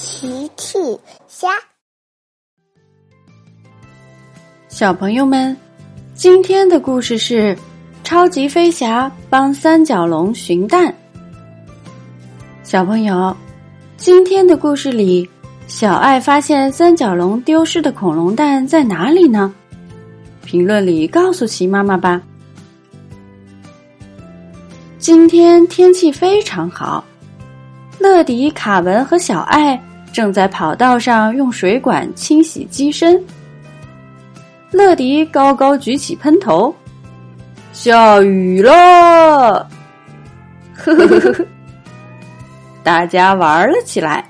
奇趣虾。小朋友们，今天的故事是超级飞侠帮三角龙寻蛋。小朋友，今天的故事里，小爱发现三角龙丢失的恐龙蛋在哪里呢？评论里告诉奇妈妈吧。今天天气非常好，乐迪、卡文和小爱正在跑道上用水管清洗机身。乐迪高高举起喷头，下雨了，呵呵呵呵，大家玩了起来。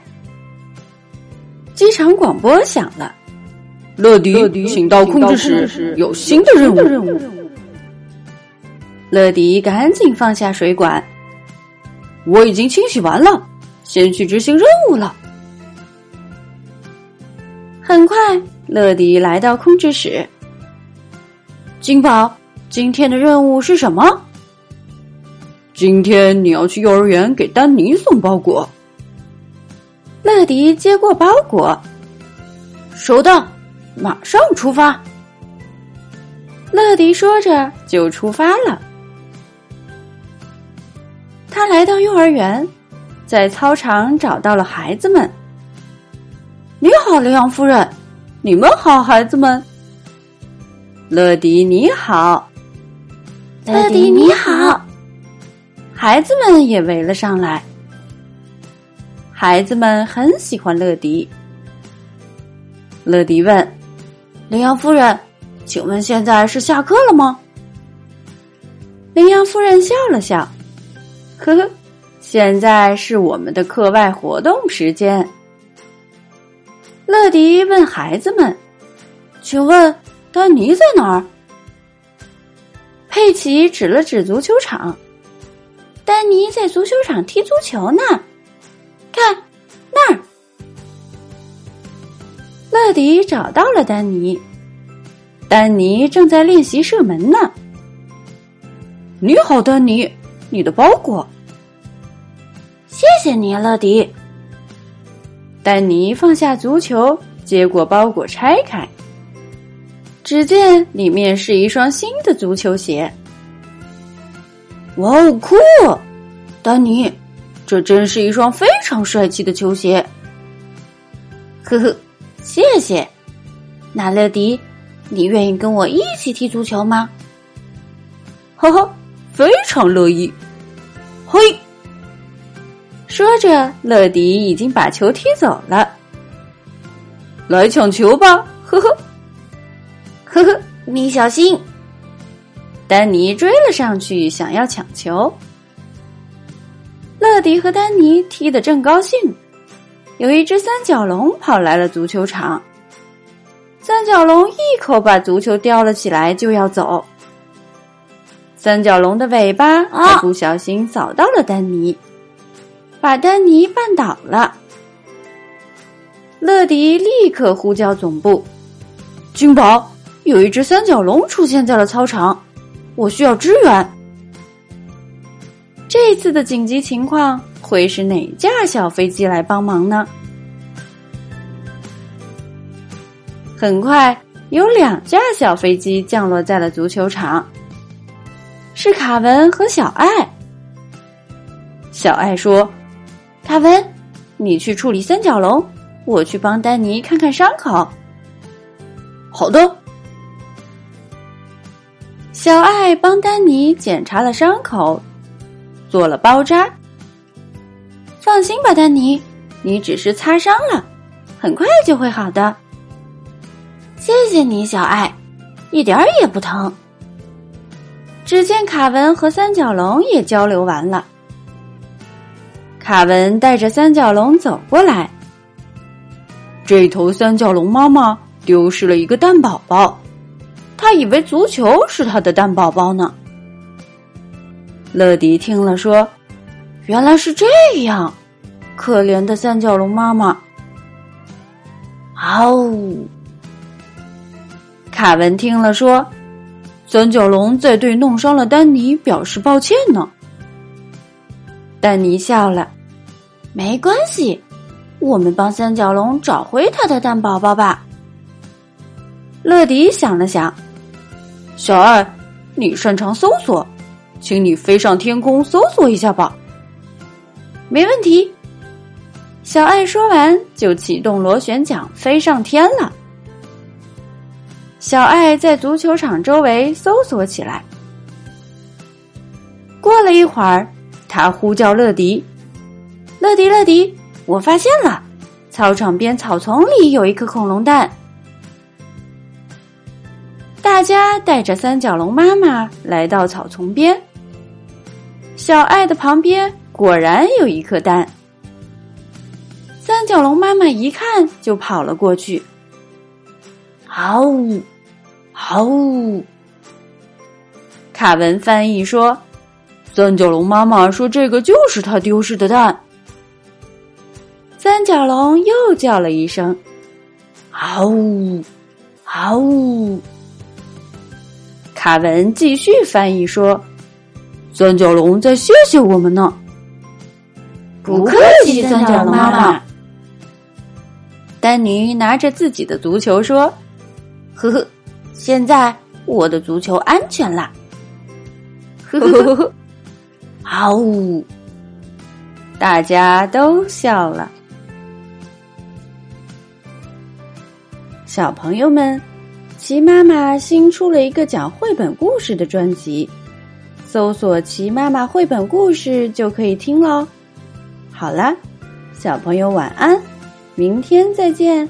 机场广播响了，乐迪请到控制室，有新的任务。乐迪赶紧放下水管，我已经清洗完了，先去执行任务了。很快，乐迪来到控制室。金宝，今天的任务是什么？今天你要去幼儿园给丹尼送包裹。乐迪接过包裹，收到，马上出发。乐迪说着就出发了。他来到幼儿园，在操场找到了孩子们。你好，羚羊夫人。你们好，孩子们。乐迪你好。乐迪你好。孩子们也围了上来。孩子们很喜欢乐迪。乐迪问，羚羊夫人，请问现在是下课了吗？羚羊夫人笑了笑，呵呵，现在是我们的课外活动时间。乐迪问孩子们，请问丹尼在哪儿？佩奇指了指足球场，丹尼在足球场踢足球呢，看那儿。乐迪找到了丹尼，丹尼正在练习射门呢。你好，丹尼，你的包裹。谢谢你，乐迪。丹尼放下足球，接过包裹拆开，只见里面是一双新的足球鞋。哇哦，酷！丹尼，这真是一双非常帅气的球鞋。呵呵，谢谢。那乐迪，你愿意跟我一起踢足球吗？呵呵，非常乐意。嘿！说着，乐迪已经把球踢走了。来抢球吧，呵呵，呵呵，你小心！丹尼追了上去，想要抢球。乐迪和丹尼踢得正高兴，有一只三角龙跑来了足球场。三角龙一口把足球叼了起来，就要走。三角龙的尾巴还不小心扫到了丹尼。把丹尼绊倒了，乐迪立刻呼叫总部。金宝，有一只三角龙出现在了操场，我需要支援。这次的紧急情况会是哪架小飞机来帮忙呢？很快，有两架小飞机降落在了足球场，是卡文和小爱。小爱说，卡文，你去处理三角龙，我去帮丹尼看看伤口。好的。小爱帮丹尼检查了伤口，做了包扎。放心吧，丹尼，你只是擦伤了，很快就会好的。谢谢你，小爱，一点儿也不疼。只见卡文和三角龙也交流完了。卡文带着三角龙走过来，这头三角龙妈妈丢失了一个蛋宝宝，她以为足球是她的蛋宝宝呢。乐迪听了说，原来是这样，可怜的三角龙妈妈。哦，卡文听了说，三角龙在对弄伤了丹尼表示抱歉呢。丹尼笑了，没关系，我们帮三角龙找回它的蛋宝宝吧。乐迪想了想，小爱，你擅长搜索，请你飞上天空搜索一下吧。没问题。小爱说完就启动螺旋桨飞上天了。小爱在足球场周围搜索起来。过了一会儿，他呼叫乐迪，乐迪乐迪，我发现了，操场边草丛里有一颗恐龙蛋。大家带着三角龙妈妈来到草丛边，小爱的旁边果然有一颗蛋。三角龙妈妈一看就跑了过去，嗷呜，嗷呜。卡文翻译说，三角龙妈妈说这个就是她丢失的蛋。三角龙又叫了一声，嗷呜，嗷呜。卡文继续翻译说，三角龙在谢谢我们呢。不客气，三角龙妈妈。丹尼拿着自己的足球说，呵呵，现在我的足球安全啦。呵呵呵，嗷呜。大家都笑了。小朋友们，奇妈妈新出了一个讲绘本故事的专辑，搜索奇妈妈绘本故事就可以听咯。好啦，小朋友晚安，明天再见。